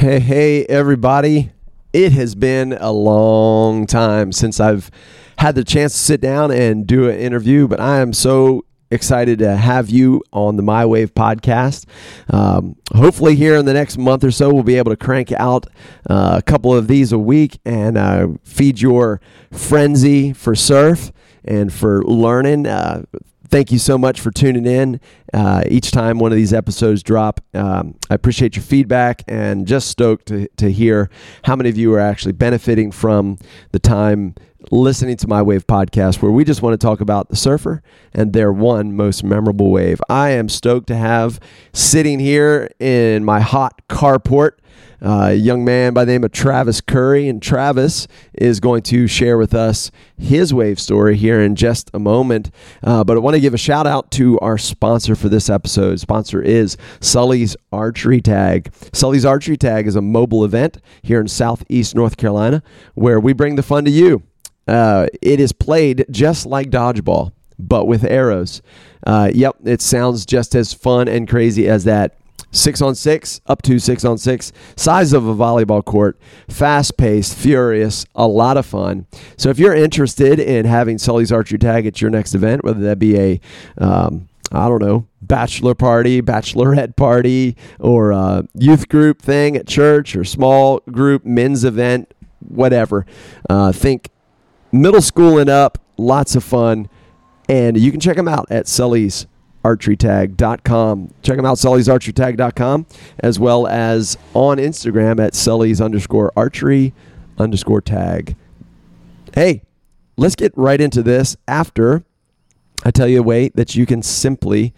Hey, everybody. It has been a long time since I've had the chance to sit down and do an interview, but I am so excited to have you on the My Wave podcast. Hopefully here in the next month or so, we'll be able to crank out a couple of these a week and feed your frenzy for surf and for learning. Thank you so much for tuning in each time one of these episodes drop. I appreciate your feedback and just stoked to hear how many of you are actually benefiting from the time listening to My Wave podcast, where we just want to talk about the surfer and their one most memorable wave. I am stoked to have sitting here in my hot carport a young man by the name of Travis Curry, and Travis is going to share with us his wave story here in just a moment, but I want to give a shout out to our sponsor for this episode. Sponsor is Sully's Archery Tag. Sully's Archery Tag is a mobile event here in Southeast North Carolina where we bring the fun to you. It is played just like dodgeball, but with arrows. Yep, it sounds just as fun and crazy as that. 6-on-6, up to 6-on-6, size of a volleyball court, fast-paced, furious, a lot of fun. So if you're interested in having Sully's Archery Tag at your next event, whether that be a, bachelor party, bachelorette party, or a youth group thing at church, or small group men's event, whatever, think middle school and up, lots of fun, and you can check them out at Sully's archerytag.com. Check them out, Sully's archerytag.com, as well as on Instagram at Sully's_archery_tag. Hey, let's get right into this after I tell you a way that you can simply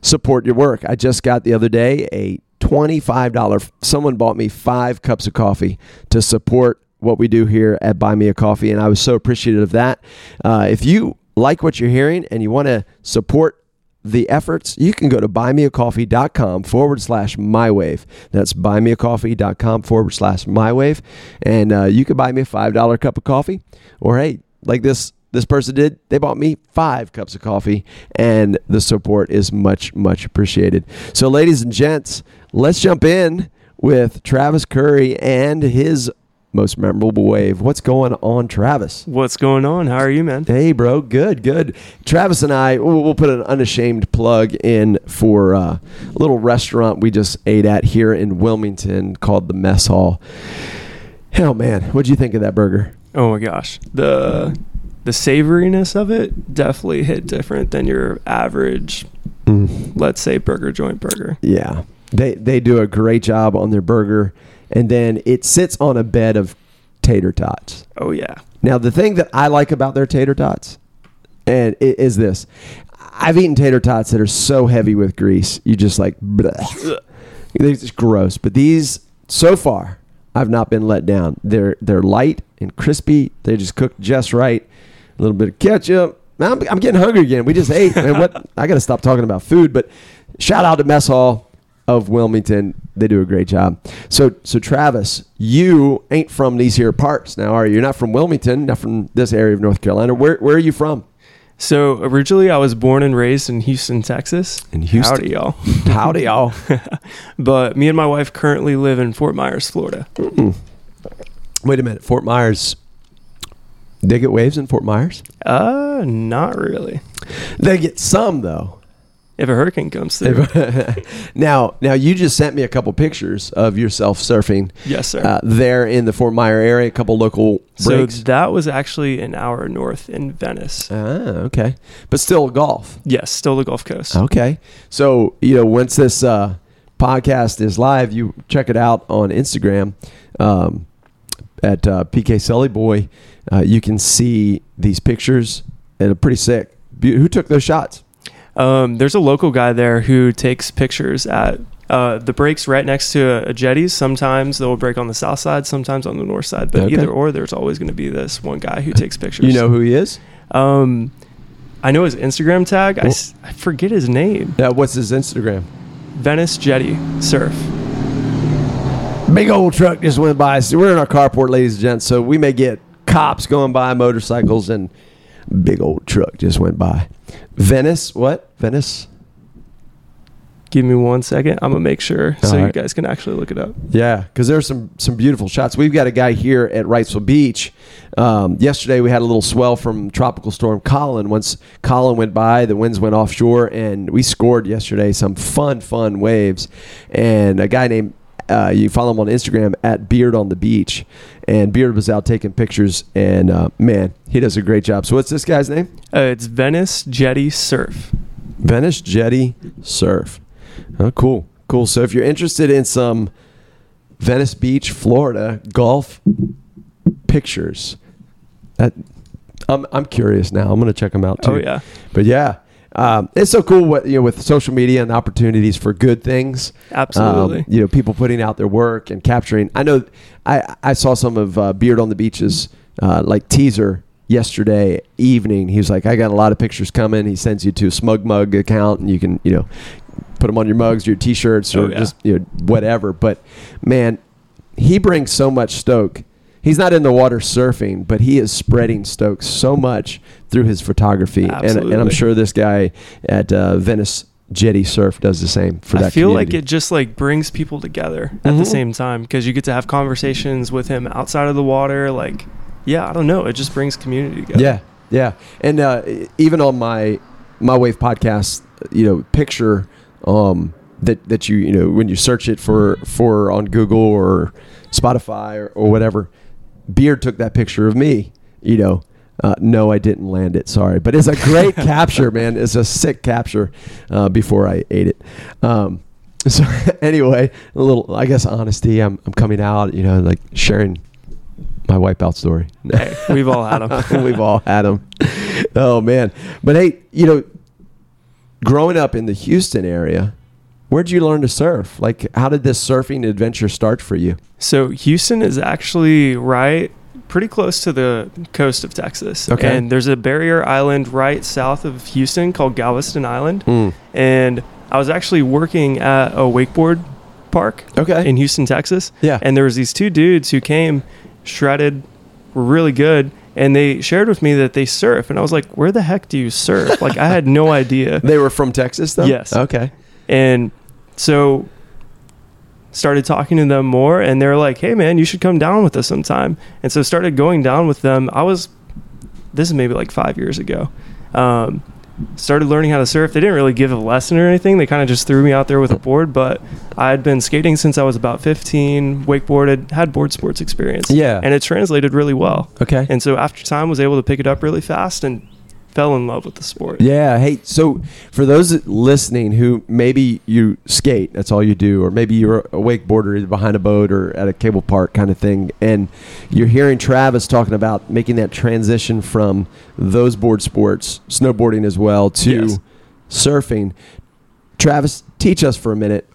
support your work. I just got the other day a $25. Someone bought me 5 cups of coffee to support what we do here at Buy Me a Coffee, and I was so appreciative of that. If you like what you're hearing and you want to support the efforts, you can go to buymeacoffee.com/mywave. That's buymeacoffee.com/mywave. And you can buy me a $5 cup of coffee. Or hey, like this person did, they bought me 5 cups of coffee, and the support is much, much appreciated. So ladies and gents, let's jump in with Travis Curry and his most memorable wave. What's going on, Travis? What's going on? How are you, man? Hey, bro. Good. Travis and I, we'll put an unashamed plug in for a little restaurant we just ate at here in Wilmington called the Mess Hall. Hell, man. What'd you think of that burger? Oh, my gosh. The savoriness of it definitely hit different than your average, let's say, burger joint burger. Yeah. They do a great job on their burger. And then it sits on a bed of tater tots. Oh, yeah. Now, the thing that I like about their tater tots and is this. I've eaten tater tots that are so heavy with grease. You just like, bleh. It's just gross. But these, so far, I've not been let down. They're light and crispy. They just cook just right. A little bit of ketchup. I'm getting hungry again. We just ate. Man, I got to stop talking about food. But shout out to Mess Hall of Wilmington. They do a great job. So Travis, you ain't from these here parts now, are you? You're not from Wilmington, not from this area of North Carolina. Where are you from? So originally I was born and raised in Houston, Texas. In Houston. Howdy y'all. But me and my wife currently live in Fort Myers, Florida. Mm-mm. Wait a minute. Fort Myers, they get waves in Fort Myers? Not really. They get some though. If a hurricane comes through. Now you just sent me a couple pictures of yourself surfing. Yes, sir. There in the Fort Myers area, a couple local breaks. So that was actually an hour north in Venice. Ah, okay. But still golf. Yes, still the Gulf Coast. Okay. So, once this podcast is live, you check it out on Instagram at PK Sully Boy. You can see these pictures, and they're pretty sick. Who took those shots? There's a local guy there who takes pictures at the breaks right next to a jetty. Sometimes they'll break on the south side, sometimes on the north side. But okay. Either or, there's always going to be this one guy who takes pictures. You know who he is? I know his Instagram tag. Well, I forget his name. Yeah, what's his Instagram? Venice Jetty Surf. Big old truck just went by. So we're in our carport, ladies and gents, so we may get cops going by, motorcycles, and big old truck just went by. Venice, what? Venice? Give me 1 second. I'm going to make sure you guys can actually look it up. Yeah, because there's some beautiful shots. We've got a guy here at Wrightsville Beach. Yesterday we had a little swell from Tropical Storm Colin. Once Colin went by, the winds went offshore, and we scored yesterday some fun waves. And a guy named, you follow him on Instagram, at Beard on the Beach. And Beard was out taking pictures, and man, he does a great job. So what's this guy's name? It's Venice Jetty Surf. Venice Jetty Surf. Oh, cool. So if you're interested in some Venice Beach, Florida golf pictures, I'm curious now. I'm going to check them out too. Oh yeah, but yeah, it's so cool what with social media and opportunities for good things. Absolutely. People putting out their work and capturing. I know I saw some of Beard on the Beach's like teaser yesterday evening. He was like, I got a lot of pictures coming. He sends you to a Smug Mug account, and you can put them on your mugs, your t-shirts, or just whatever. But man, he brings so much stoke. He's not in the water surfing, but he is spreading stoke so much through his photography. And I'm sure this guy at Venice Jetty Surf does the same for that. I feel community. Like it just like brings people together at the same time, because you get to have conversations with him outside of the water. Like, I don't know. It just brings community together. Yeah. And even on my Wave podcast, picture. That you when you search it for on Google or Spotify or whatever, Beard took that picture of me. No, I didn't land it. Sorry, but it's a great capture, man. It's a sick capture. Before I ate it. So anyway, a little, I guess, honesty. I'm coming out. Like sharing my wipeout story. Hey, we've all had them. Oh man, but hey, growing up in the Houston area, where'd you learn to surf? Like, how did this surfing adventure start for you? So Houston is actually pretty close to the coast of Texas. Okay. And there's a barrier island right south of Houston called Galveston Island. And I was actually working at a wakeboard park in Houston, Texas. Yeah. And there was these two dudes who came, shredded, were really good. And they shared with me that they surf. And I was like, where the heck do you surf? Like, I had no idea. They were from Texas, though? Yes. Okay. And so started talking to them more. And they were like, hey, man, you should come down with us sometime. And so started going down with them. This is maybe like 5 years ago. Started learning how to surf. They didn't really give a lesson or anything. They kind of just threw me out there with a board. But I had been skating since I was about 15, wakeboarded, had board sports experience. Yeah. And it translated really well. Okay. And so after time, was able to pick it up really fast and fell in love with the sport. Yeah. Hey, so for those listening who maybe you skate, that's all you do, or maybe you're a wakeboarder behind a boat or at a cable park kind of thing, and you're hearing Travis talking about making that transition from those board sports, snowboarding as well, to surfing. Travis, teach us for a minute.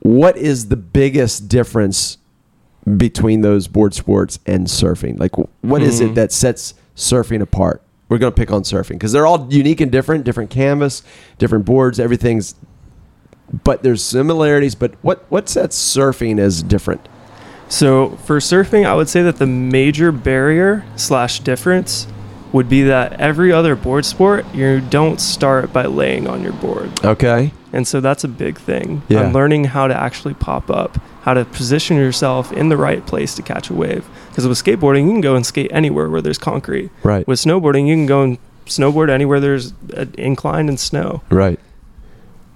What is the biggest difference between those board sports and surfing? Like, what is it that sets surfing apart? We're going to pick on surfing because they're all unique and different canvas, different boards, everything's, but there's similarities. But what sets surfing as different? So for surfing, I would say that the major barrier / difference would be that every other board sport, you don't start by laying on your board. Okay. And so that's a big thing. Yeah. I'm learning how to actually pop up, how to position yourself in the right place to catch a wave. Because with skateboarding, you can go and skate anywhere where there's concrete. Right. With snowboarding, you can go and snowboard anywhere there's an incline and snow. Right.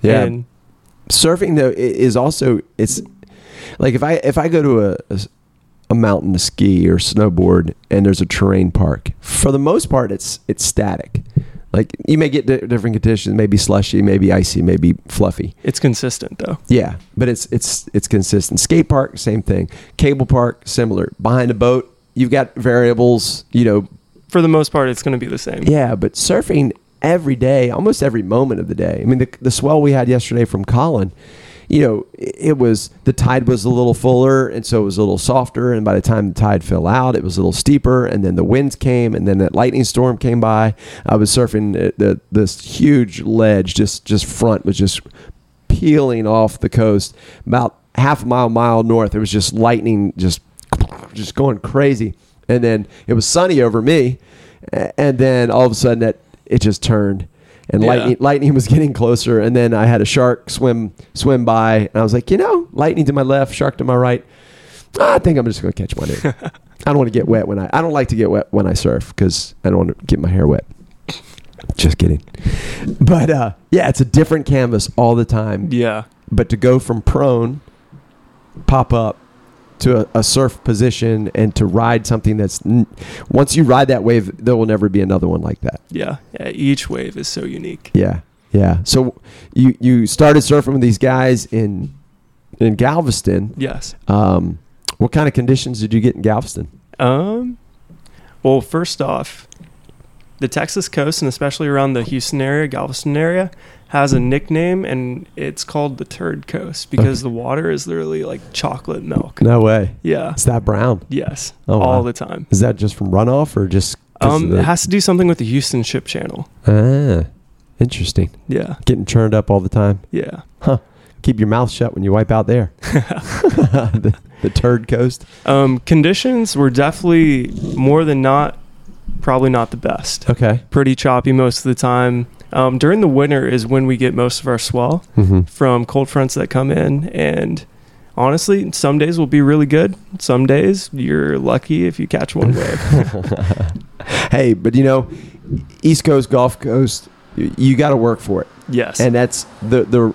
Yeah. And surfing, though, is also, it's like if I go to a mountain to ski or snowboard and there's a terrain park, for the most part, it's static. Like, you may get different conditions, maybe slushy, maybe icy, maybe fluffy. It's consistent, though. Yeah, but it's consistent. Skate park, same thing. Cable park, similar. Behind a boat, you've got variables, For the most part, it's going to be the same. Yeah, but surfing every day, almost every moment of the day. I mean, the swell we had yesterday from Colin, it was, the tide was a little fuller, and so it was a little softer, and by the time the tide fell out, it was a little steeper, and then the winds came, and then that lightning storm came by. I was surfing this huge ledge, just front was just peeling off the coast, about half a mile north. It was just lightning, just going crazy, and then it was sunny over me, and then all of a sudden it just turned. and lightning was getting closer. And then I had a shark swim by, and I was like, you know, lightning to my left, shark to my right. I think I'm just going to catch one in. I don't want to get wet I don't like to get wet when I surf because I don't want to get my hair wet. Just kidding. But yeah, it's a different canvas all the time. Yeah. But to go from prone, pop up, to a surf position and to ride something that's... Once you ride that wave, there will never be another one like that. Yeah. Yeah, each wave is so unique. Yeah. Yeah. So you started surfing with these guys in Galveston. Yes. What kind of conditions did you get in Galveston? Well, first off, the Texas coast, and especially around the Houston area, Galveston area, has a nickname, and it's called the Turd Coast because the water is literally like chocolate milk. No way. Yeah. It's that brown. Yes. Oh, all the time. Is that just from runoff or just... it has to do something with the Houston Ship Channel. Ah, interesting. Yeah. Getting churned up all the time. Yeah. Huh. Keep your mouth shut when you wipe out there. The Turd Coast. Conditions were definitely more than not, probably not the best. Okay. Pretty choppy most of the time. During the winter is when we get most of our swell from cold fronts that come in. And honestly, some days will be really good. Some days you're lucky if you catch one wave. Hey, but you know, East Coast, Gulf Coast, you got to work for it. Yes. And that's the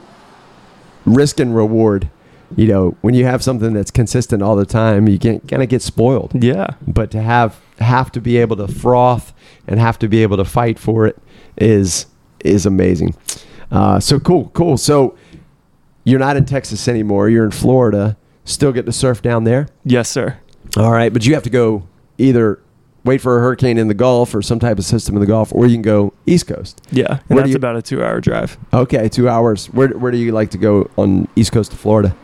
risk and reward. You know, when you have something that's consistent all the time, you can kind of get spoiled. Yeah. But to have to be able to froth and have to be able to fight for it is amazing. So cool. So you're not in Texas anymore. You're in Florida. Still get to surf down there? Yes, sir. All right. But you have to go either wait for a hurricane in the Gulf or some type of system in the Gulf, or you can go East Coast. Yeah. And that's about a 2-hour drive. Okay. 2 hours. Where do you like to go on East Coast of Florida?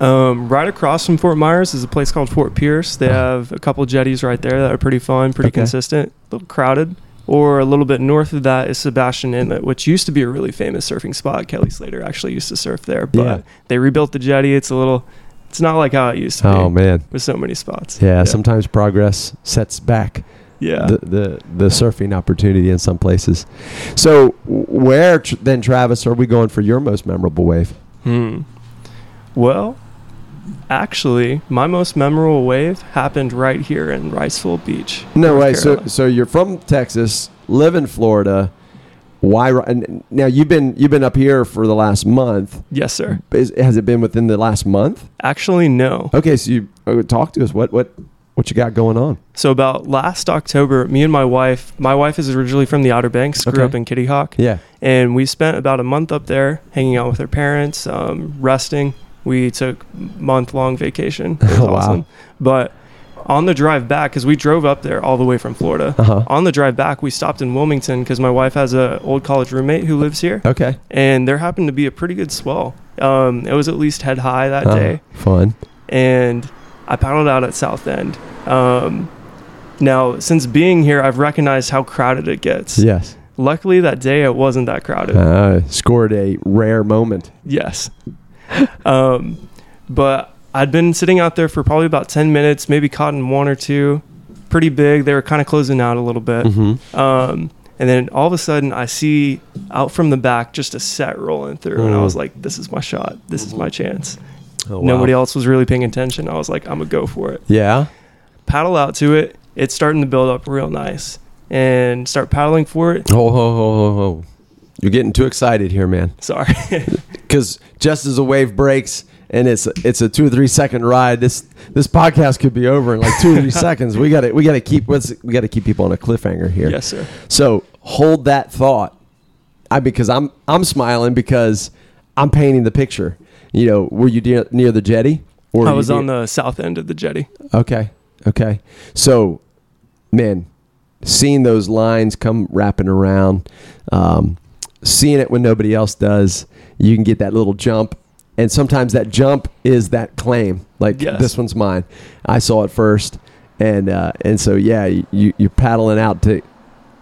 Right across from Fort Myers is a place called Fort Pierce. They have a couple jetties right there that are pretty fun, pretty consistent, a little crowded. Or a little bit north of that is Sebastian Inlet, which used to be a really famous surfing spot. Kelly Slater actually used to surf there, but they rebuilt the jetty. It's not like how it used to be. Oh man, with so many spots. Yeah, sometimes progress sets back the surfing opportunity in some places. So where then, Travis, are we going for your most memorable wave? Well, actually, my most memorable wave happened right here in Riceville Beach. No way. So you're from Texas, live in Florida. Why? And now you've been up here for the last month. Yes, sir. Has it been within the last month? Actually, no. Okay, so you talk to us. What you got going on? So about last October, me and my wife is originally from the Outer Banks, grew up in Kitty Hawk. Yeah. And we spent about a month up there hanging out with her parents, resting. We took month-long vacation. It was awesome. Wow. But on the drive back, because we drove up there all the way from Florida, on the drive back, we stopped in Wilmington because my wife has an old college roommate who lives here. Okay. And there happened to be a pretty good swell. It was at least head high that day. Fun. And I paddled out at South End. Now, since being here, I've recognized how crowded it gets. Yes. Luckily, that day, it wasn't that crowded. Scored a rare moment. Yes. But I'd been sitting out there for probably about 10 minutes, maybe caught in one or two, pretty big. They were kind of closing out a little bit. And then all of a sudden I see out from the back, just a set rolling through. And I was like, this is my shot. This is my chance. Oh, wow. Nobody else was really paying attention. I was like, I'm gonna go for it. Yeah. Paddle out to it. It's starting to build up real nice and start paddling for it. Ho. You're getting too excited here, man. Sorry. Because just as a wave breaks and it's a 2 or 3 second ride, this podcast could be over in like 2 or 3 seconds. We gotta keep people on a cliffhanger here. Yes, sir. So hold that thought. Because I'm smiling because I'm painting the picture. You know, were you near the jetty? Or I was on the south end of the jetty. Okay. So, man, seeing those lines come wrapping around. Seeing it when nobody else does, you can get that little jump. And sometimes that jump is that claim. Like, this one's mine. I saw it first. And so, yeah, you're paddling out to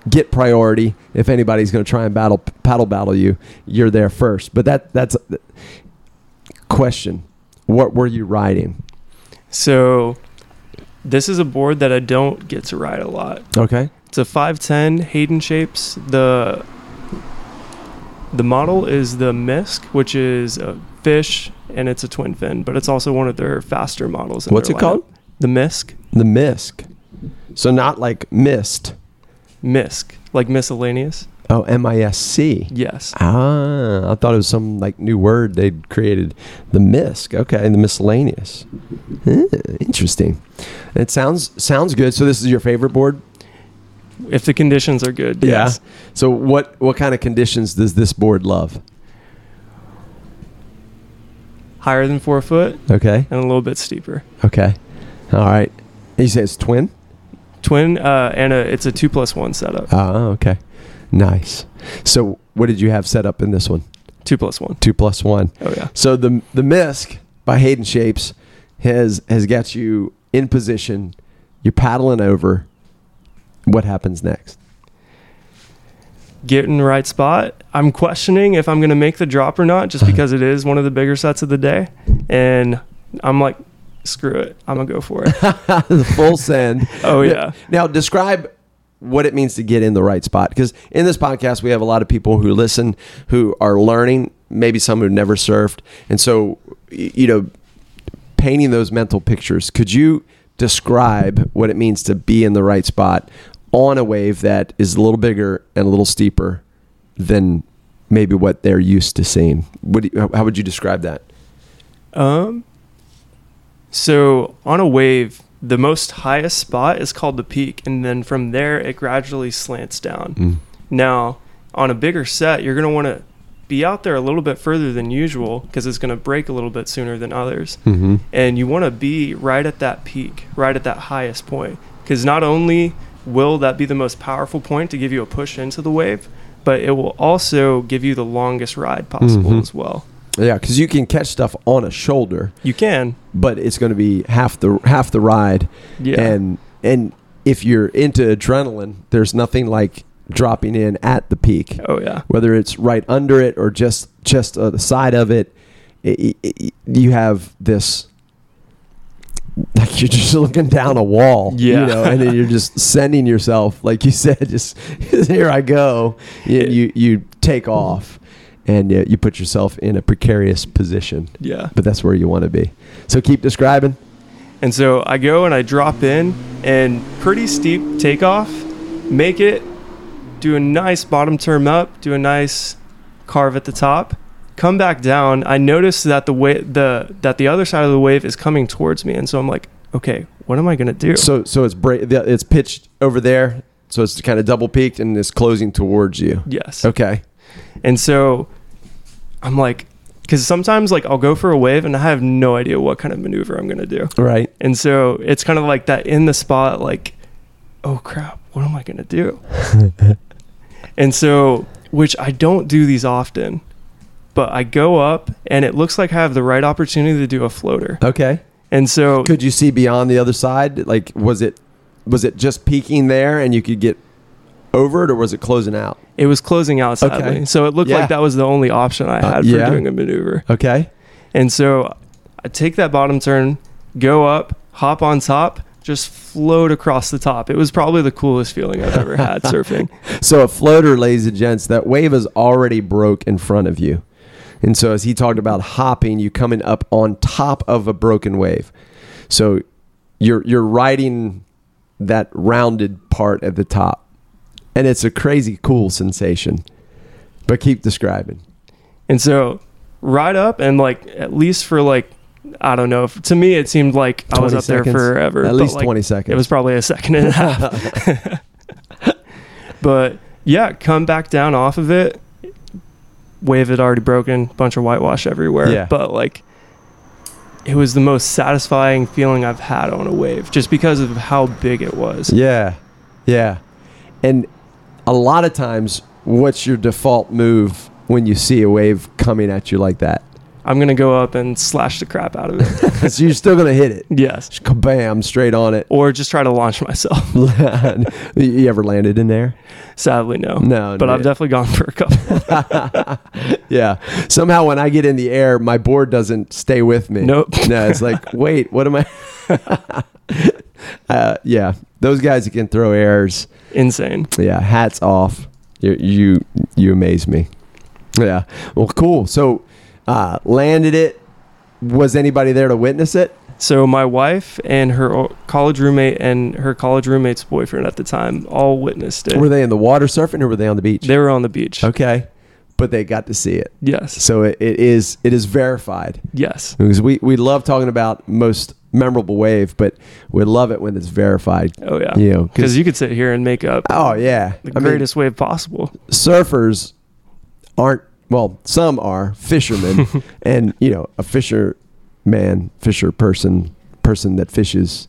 get priority. If anybody's going to try and paddle you, you're there first. But that's a question. What were you riding? So this is a board that I don't get to ride a lot. Okay. It's a 5'10 Hayden Shapes. The The model is the MISC, which is a fish, and it's a twin fin, but it's also one of their faster models. What's it called? The MISC. The MISC. So not like mist. MISC, like miscellaneous. Oh, MISC. Yes. Ah, I thought it was some like new word they'd created. The MISC. Okay, the miscellaneous. Interesting. It sounds good. So this is your favorite board? If the conditions are good, yeah. Yes. So what kind of conditions does this board love? Higher than 4 foot. Okay. And a little bit steeper. Okay. All right. You say it's twin? Twin, and it's a 2+1 setup. Oh, okay. Nice. So what did you have set up in this one? 2+1. 2+1. Oh, yeah. So the MISC by Hayden Shapes has got you in position. You're paddling over. What happens next? Get in the right spot. I'm questioning if I'm going to make the drop or not, just because it is one of the bigger sets of the day. And I'm like, screw it. I'm going to go for it. The full send. Oh, yeah. Now, describe what it means to get in the right spot. Because in this podcast, we have a lot of people who listen, who are learning, maybe some who've never surfed. And so, you know, painting those mental pictures. Could you describe what it means to be in the right spot on a wave that is a little bigger and a little steeper than maybe what they're used to seeing? How would you describe that? So on a wave, the most highest spot is called the peak, and then from there it gradually slants down. Now on a bigger set, you're going to want to be out there a little bit further than usual because it's going to break a little bit sooner than others. And you want to be right at that peak, right at that highest point, because not only will that be the most powerful point to give you a push into the wave, but it will also give you the longest ride possible as well. Yeah, because you can catch stuff on a shoulder. You can, but it's going to be half the ride. Yeah, and if you're into adrenaline, there's nothing like dropping in at the peak. Oh yeah, whether it's right under it or just the side of it, you have this. Like you're just looking down a wall, yeah. You know, and then you're just sending yourself, like you said, just here I go. You take off, and you put yourself in a precarious position. Yeah, but that's where you want to be. So keep describing. And so I go and I drop in, and pretty steep takeoff, make it, do a nice bottom turn up, do a nice carve at the top. Come back down. I notice that the other side of the wave is coming towards me, and so I'm like, okay, what am I gonna do? So it's pitched over there, so it's kind of double peaked and it's closing towards you. Yes. Okay. And so I'm like, because sometimes like I'll go for a wave and I have no idea what kind of maneuver I'm gonna do. Right. And so it's kind of like that in the spot, like, oh crap, what am I gonna do? And so, which I don't do these often. But I go up, and it looks like I have the right opportunity to do a floater. Okay. And so... Could you see beyond the other side? Like, was it just peaking there, and you could get over it, or was it closing out? It was closing out, sadly. Okay. So it looked like that was the only option I had for doing a maneuver. Okay. And so I take that bottom turn, go up, hop on top, just float across the top. It was probably the coolest feeling I've ever had surfing. So a floater, ladies and gents, that wave is already broke in front of you. And so as he talked about hopping, you coming up on top of a broken wave. So you're riding that rounded part at the top. And it's a crazy cool sensation. But keep describing. And so ride up and like at least for like, I don't know. To me, it seemed like I was up there forever. At least like 20 seconds. It was probably a second and a half. But yeah, come back down off of it. Wave had already broken, bunch of whitewash everywhere. Yeah. But like it was the most satisfying feeling I've had on a wave just because of how big it was. Yeah. Yeah. And a lot of times, what's your default move when you see a wave coming at you like that? I'm going to go up and slash the crap out of it. So you're still going to hit it? Yes. Just kabam, straight on it. Or just try to launch myself. You ever landed in there? Sadly, no. No. But no. I've definitely gone for a couple. Yeah. Somehow when I get in the air, my board doesn't stay with me. Nope. No, it's like, wait, what am I... yeah. Those guys that can throw airs. Insane. Yeah. Hats off. You amaze me. Yeah. Well, cool. So landed it. Was anybody there to witness it? So my wife and her college roommate and her college roommate's boyfriend at the time all witnessed it. Were they in the water surfing or were they on the beach? They were on the beach. Okay. But they got to see it. Yes. So it is verified. Yes. Because we love talking about most memorable wave, but we love it when it's verified. Oh, yeah. You know, because you could sit here and make up the greatest wave possible. Surfers aren't, well, some are fishermen and, you know, a person that fishes,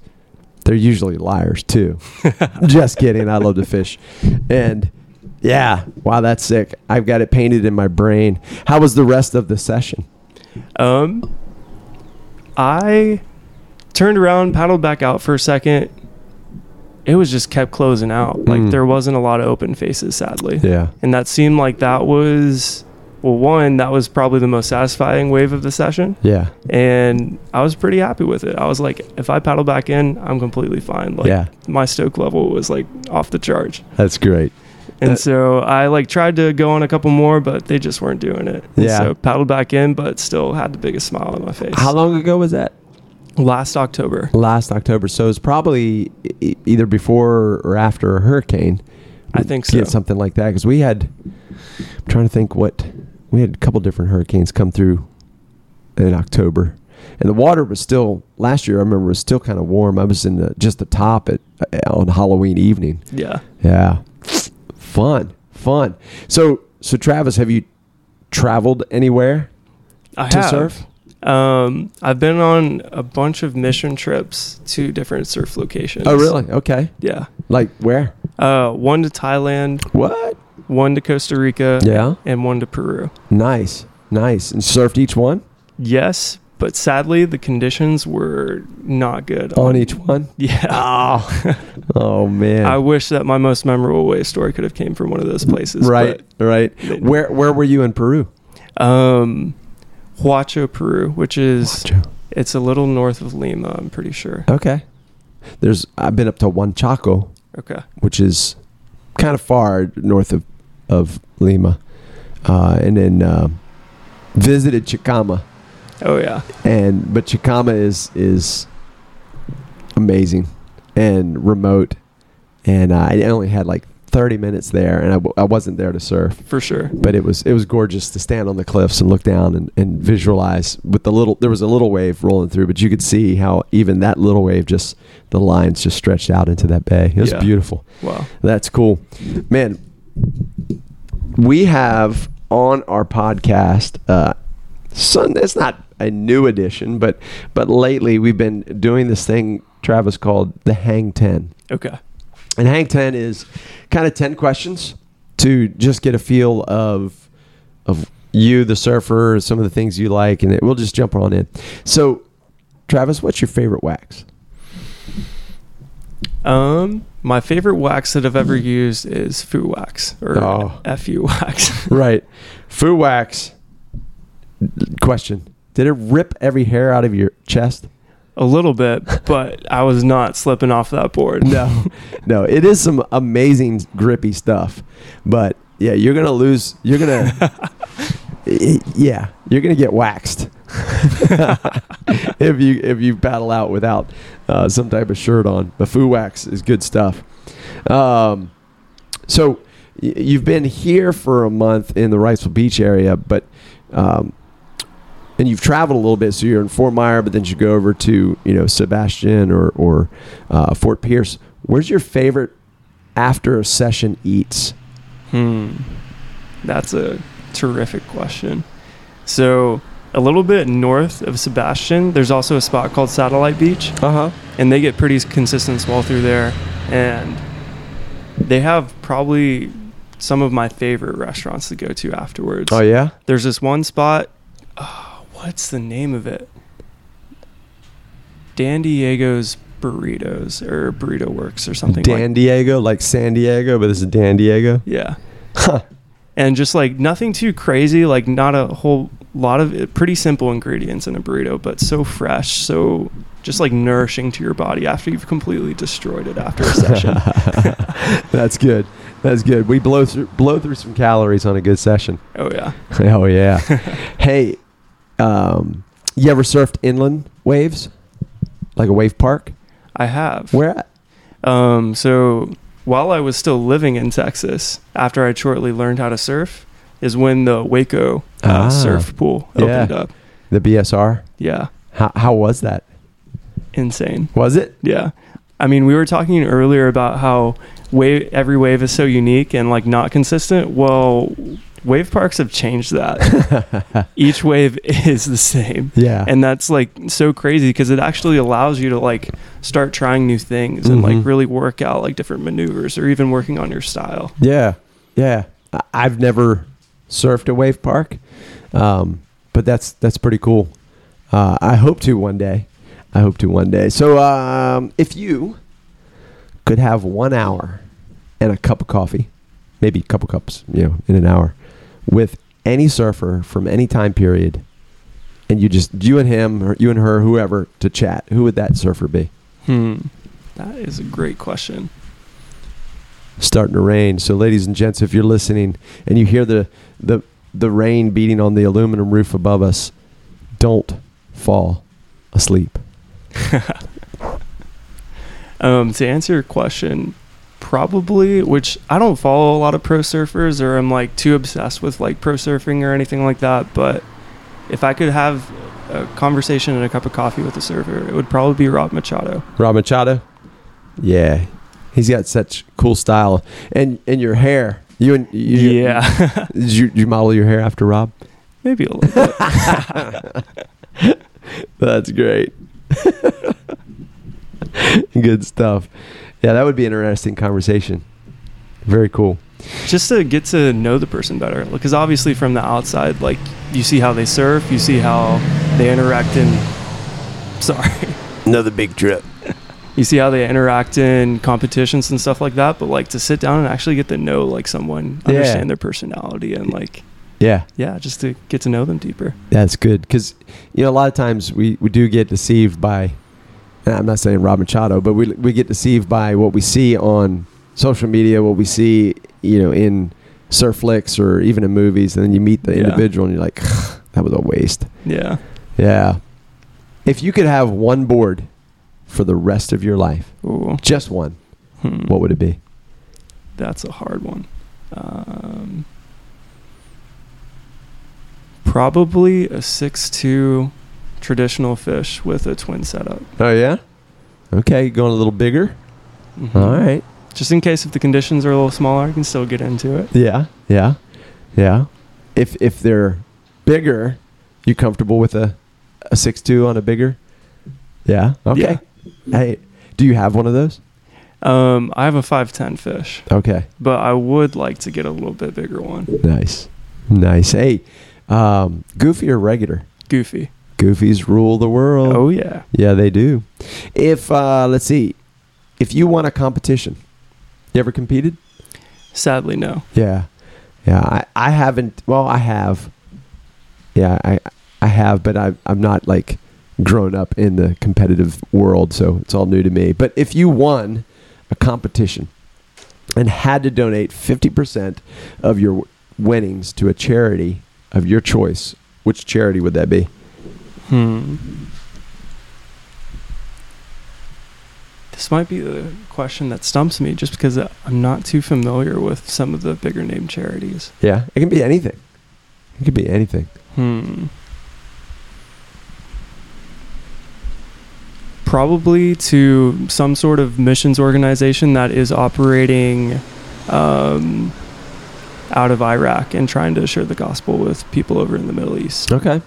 they're usually liars too. Just kidding. I love to fish. And yeah, wow, that's sick. I've got it painted in my brain. How was the rest of the session? I turned around, paddled back out for a second. It was just kept closing out. Like there wasn't a lot of open faces, sadly. Yeah. And that seemed like that was, well, one, that was probably the most satisfying wave of the session. Yeah. And I was pretty happy with it. I was like, if I paddle back in, I'm completely fine. Like my stoke level was like off the charge. That's great. And so I like tried to go on a couple more, but they just weren't doing it. Yeah. So paddled back in, but still had the biggest smile on my face. How long ago was that? Last October. So it's probably either before or after a hurricane. I think so. Something like that. Because we had a couple different hurricanes come through in October. And the water was still, last year, I remember, it was still kind of warm. I was in the top on Halloween evening. Yeah. Yeah. Fun. So Travis, have you traveled anywhere to surf? I've been on a bunch of mission trips to different surf locations. Oh, really? Okay. Yeah. Like where? One to Thailand. What? One to Costa Rica. Yeah. And one to Peru. Nice. And surfed each one? Yes, but sadly the conditions were not good. On each one? Yeah. Oh. Oh, man. I wish that my most memorable wave story could have came from one of those places. Right. Where were you in Peru? Huacho, Peru, which is It's a little north of Lima, I'm pretty sure. Okay. I've been up to Huacho, which is kind of far north of Lima, and then visited Chicama. Oh yeah. But Chicama is amazing and remote, and I only had like 30 minutes there, and I wasn't there to surf for sure, but it was gorgeous to stand on the cliffs and look down and visualize with there was a little wave rolling through, but you could see how even that little wave, just the lines just stretched out into that bay. It was beautiful. Wow, that's cool, man. We have on our podcast, it's not a new edition, but lately we've been doing this thing, Travis, called the Hang 10. Okay. And Hang 10 is kind of 10 questions to just get a feel of you, the surfer, some of the things you like, and we'll just jump on in. So, Travis, what's your favorite wax? My favorite wax that I've ever used is Fu Wax, or Fu Wax. Right. Fu Wax. Question. Did it rip every hair out of your chest? A little bit, but I was not slipping off that board. No, it is some amazing grippy stuff, but yeah, you're gonna get waxed if you battle out without some type of shirt on. But Fu Wax is good stuff. So you've been here for a month in the Riceville Beach area, but. And you've traveled a little bit, so you're in Fort Myers, but then you go over to, you know, Sebastian or Fort Pierce. Where's your favorite after a session eats? That's a terrific question. So a little bit north of Sebastian, there's also a spot called Satellite Beach. And they get pretty consistent swell through there, and they have probably some of my favorite restaurants to go to afterwards. Oh yeah, there's this one spot. What's the name of it? Dan Diego's Burritos or Burrito Works or something. Dan Diego, like San Diego, but this is Dan Diego? Yeah. Huh. And just like nothing too crazy, like not a whole lot of it, pretty simple ingredients in a burrito, but so fresh, so just like nourishing to your body after you've completely destroyed it after a session. That's good. That's good. We blow through some calories on a good session. Oh yeah. Oh yeah. Hey, you ever surfed inland waves, like a wave park? I have. Where at? So while I was still living in Texas, after I shortly learned how to surf, is when the Waco surf pool opened up. The BSR. Yeah. How was that? Insane. Was it? Yeah. I mean, we were talking earlier about how every wave is so unique and like not consistent. Well, wave parks have changed that. Each wave is the same. Yeah. And that's like so crazy because it actually allows you to like start trying new things and like really work out like different maneuvers or even working on your style. Yeah. Yeah. I've never surfed a wave park, but that's pretty cool. I hope to one day. So if you could have 1 hour and a cup of coffee, maybe a couple cups, in an hour, with any surfer from any time period, and you and him or you and her, whoever, to chat, who would that surfer be? That is a great question. Starting to rain. So ladies and gents, if you're listening and you hear the rain beating on the aluminum roof above us, don't fall asleep. To answer your question, probably, which I don't follow a lot of pro surfers, or I'm like too obsessed with like pro surfing or anything like that, but if I could have a conversation and a cup of coffee with a surfer, it would probably be Rob Machado. Yeah, he's got such cool style. And your hair, yeah. Did you model your hair after Rob? Maybe a little bit. That's great. Good stuff. Yeah, that would be an interesting conversation. Very cool. Just to get to know the person better, because obviously from the outside, like you see how they surf, you see how they interact in. Sorry. Another big trip. You see how they interact in competitions and stuff like that, but like to sit down and actually get to know like someone, understand their personality and like. Yeah. Yeah, just to get to know them deeper. That's good. Because, a lot of times we do get deceived by, I'm not saying Rob Machado, but we get deceived by what we see on social media, what we see, in surf flicks or even in movies. And then you meet the individual and you're like, that was a waste. Yeah. Yeah. If you could have one board for the rest of your life, ooh, just one, what would it be? That's a hard one. Probably a 6'2" traditional fish with a twin setup. Oh, yeah? Okay, going a little bigger? Mm-hmm. All right. Just in case if the conditions are a little smaller, I can still get into it. Yeah, yeah, yeah. If they're bigger, you comfortable with a 6'2" on a bigger? Yeah, okay. Yeah. Hey, do you have one of those? I have a 5'10" fish. Okay. But I would like to get a little bit bigger one. Nice. Hey. Goofy or regular? Goofy. Goofies rule the world. Oh yeah. Yeah, they do. If if you won a competition, you ever competed? Sadly, no. Yeah. I haven't. Well, I have. Yeah, I have, but I'm not like grown up in the competitive world, so it's all new to me. But if you won a competition and had to donate 50% of your winnings to a charity of your choice, which charity would that be? This might be the question that stumps me, just because I'm not too familiar with some of the bigger name charities. Yeah, it can be anything. It could be anything. Probably to some sort of missions organization that is operating out of Iraq and trying to share the gospel with people over in the Middle East. Okay.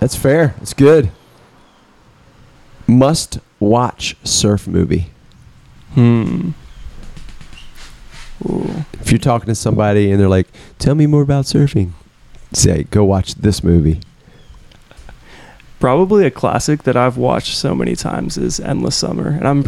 That's fair. It's good. Must watch surf movie. Ooh. If you're talking to somebody and they're like, tell me more about surfing, say, go watch this movie. Probably a classic that I've watched so many times is Endless Summer. And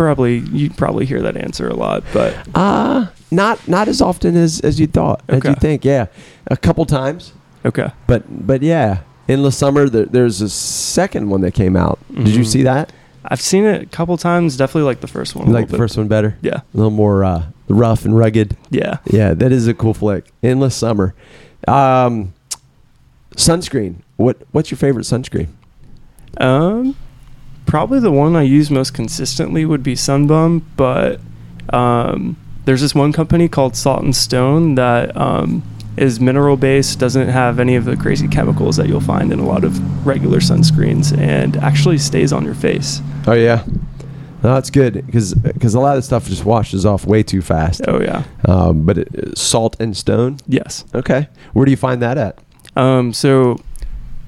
you probably hear that answer a lot, but not as often as you thought. Okay. As you think, yeah. A couple times. Okay. But yeah, Endless Summer, there's a second one that came out. Did you see that? I've seen it a couple times, definitely like the first one. You like the first one better? Yeah. A little more rough and rugged. Yeah. Yeah, that is a cool flick. Endless Summer. Sunscreen. What's your favorite sunscreen? Probably the one I use most consistently would be Sunbum, but there's this one company called Salt and Stone that is mineral-based, doesn't have any of the crazy chemicals that you'll find in a lot of regular sunscreens, and actually stays on your face. Oh, yeah. No, that's good, because a lot of stuff just washes off way too fast. Oh, yeah. But Salt and Stone? Yes. Okay. Where do you find that at? So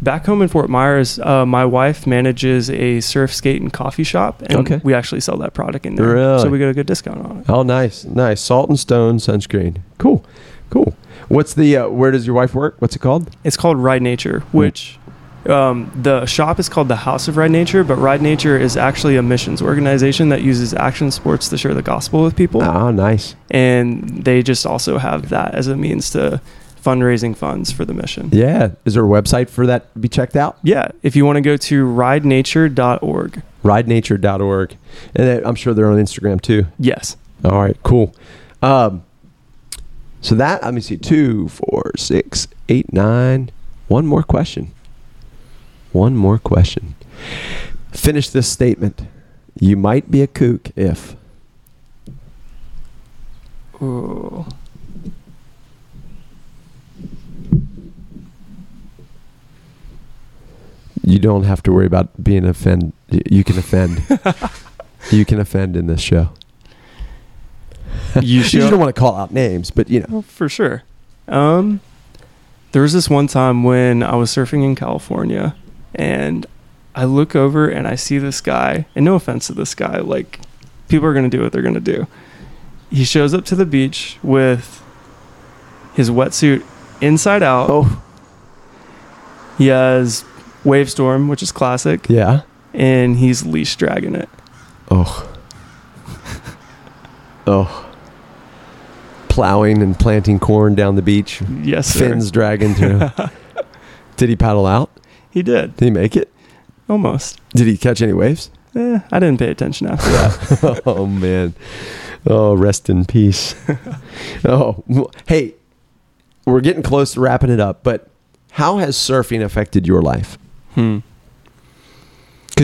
back home in Fort Myers, my wife manages a surf, skate, and coffee shop, and we actually sell that product in there. Really? So we get a good discount on it. Oh, nice. Nice. Salt and Stone sunscreen. Cool. Cool. What's the, where does your wife work? What's it called? It's called Ride Nature, which the shop is called the House of Ride Nature, but Ride Nature is actually a missions organization that uses action sports to share the gospel with people. Oh, nice. And they just also have that as a means to fundraising funds for the mission. Yeah. Is there a website for that to be checked out? Yeah. If you want to go to ridenature.org. Ridenature.org. And I'm sure they're on Instagram too. Yes. All right. Cool. So that, let me see, 2, 4, 6, 8, 9. One more question. Finish this statement. You might be a kook if. Ooh. You don't have to worry about being offended. You can offend. You can offend in this show. You don't want to call out names, but you know. Well, for sure. There was this one time when I was surfing in California, and I look over and I see this guy, and no offense to this guy, like, people are going to do what they're going to do. He shows up to the beach with his wetsuit inside out. Oh. He has Wave Storm, which is classic. Yeah. And he's leash dragging it. Oh. Oh, plowing and planting corn down the beach. Yes, sir. Fins dragging through. Did he paddle out? He did. Did he make it? Almost. Did he catch any waves? I didn't pay attention after that. Oh, man. Oh, rest in peace. Oh, hey, we're getting close to wrapping it up, but how has surfing affected your life? Because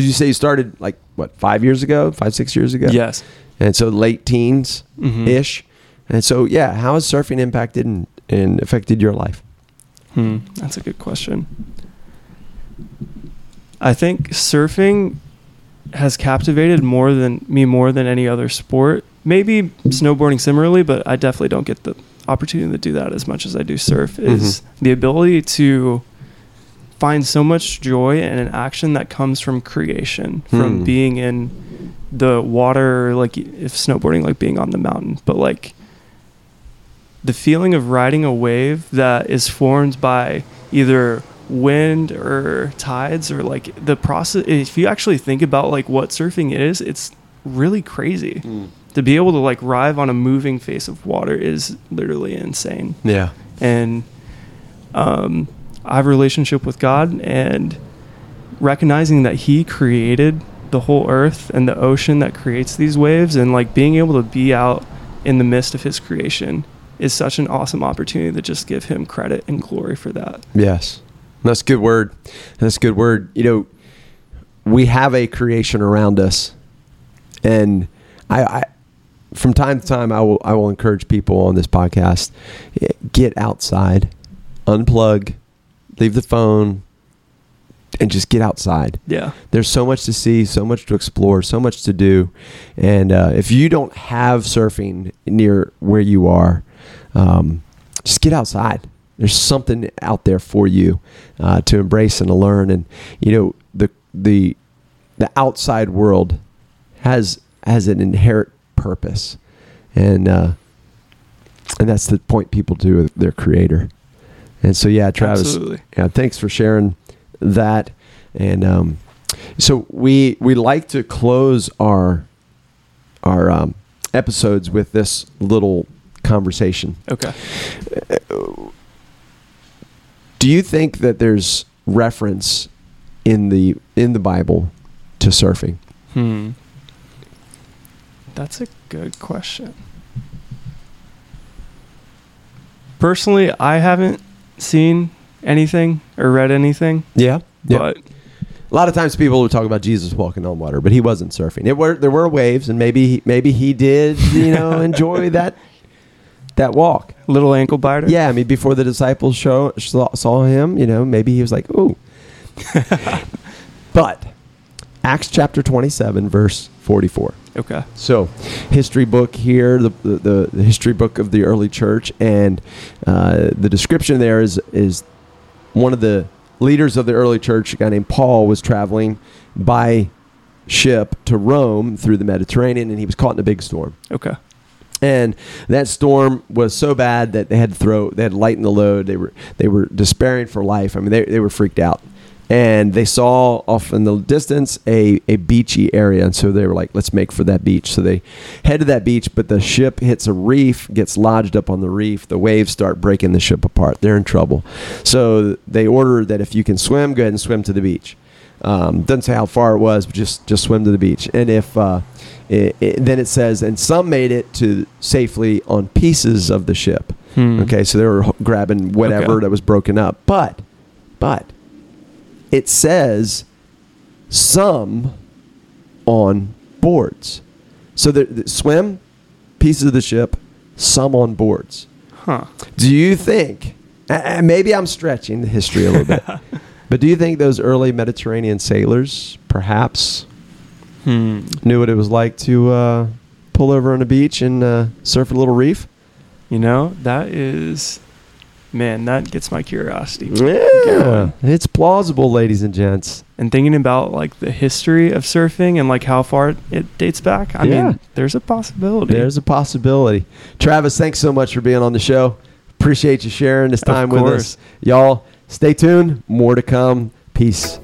you say you started, like, what, 5 years ago? 6 years ago? Yes. And so late teens-ish. Mm-hmm. And so, yeah, how has surfing impacted and affected your life? That's a good question. I think surfing has captivated more than any other sport. Maybe snowboarding similarly, but I definitely don't get the opportunity to do that as much as I do surf. Is the ability to find so much joy in an action that comes from creation, from being in the water, like if snowboarding, like being on the mountain, but like the feeling of riding a wave that is formed by either wind or tides, or like the process. If you actually think about like what surfing is, it's really crazy. To be able to like ride on a moving face of water is literally insane. Yeah. And I have a relationship with God, and recognizing that he created the whole earth and the ocean that creates these waves, and like being able to be out in the midst of his creation is such an awesome opportunity to just give him credit and glory for that. Yes. That's a good word. That's a good word. You know, we have a creation around us, and I from time to time, I will encourage people on this podcast, get outside, unplug, leave the phone, and just get outside. Yeah. There's so much to see, so much to explore, so much to do. And if you don't have surfing near where you are, just get outside. There's something out there for you to embrace and to learn. And, you know, the outside world has an inherent purpose. And that's to point people to their creator. And so, yeah, Travis, absolutely. Yeah, thanks for sharing that. And so we like to close our episodes with this little conversation. Okay. Do you think that there's reference in the Bible to surfing? That's a good question. Personally, I haven't seen anything or read anything. Yeah. But a lot of times people would talk about Jesus walking on water, but he wasn't surfing. There were waves, and maybe he did, you know, enjoy that walk. Little ankle biter. Yeah, I mean, before the disciples saw him, you know, maybe he was like, ooh. But Acts chapter 27, verse 44. Okay. So, history book here, the history book of the early church, and the description there is one of the leaders of the early church, a guy named Paul, was traveling by ship to Rome through the Mediterranean, and he was caught in a big storm. Okay. And that storm was so bad that they had to lighten the load. They were despairing for life. I mean, they were freaked out. And they saw off in the distance a beachy area. And so they were like, let's make for that beach. So they head to that beach, but the ship hits a reef, gets lodged up on the reef. The waves start breaking the ship apart. They're in trouble. So they ordered that if you can swim, go ahead and swim to the beach. Doesn't say how far it was, but just swim to the beach. And if then it says, and some made it to safely on pieces of the ship. Hmm. Okay, so they were grabbing whatever that was broken up. But. It says some on boards. So the swim, pieces of the ship, some on boards. Huh. Do you think, and maybe I'm stretching the history a little bit, but do you think those early Mediterranean sailors perhaps knew what it was like to pull over on a beach and surf a little reef? You know, that is... Man, that gets my curiosity. Yeah, it's plausible, ladies and gents. And thinking about like the history of surfing and like how far it dates back, I mean, there's a possibility. There's a possibility. Travis, thanks so much for being on the show. Appreciate you sharing this time with us. Y'all, stay tuned. More to come. Peace.